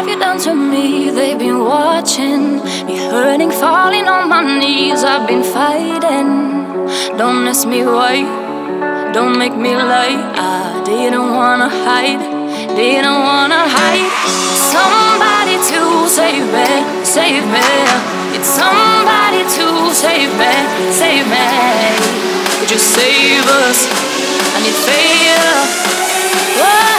have you done to me? They've been watching me hurting, falling on my knees. I've been fighting. Don't ask me why, don't make me lie. I didn't wanna hide, didn't wanna hide. Somebody to save me, save me. It's somebody to save me, save me. Could you save us? I need faith.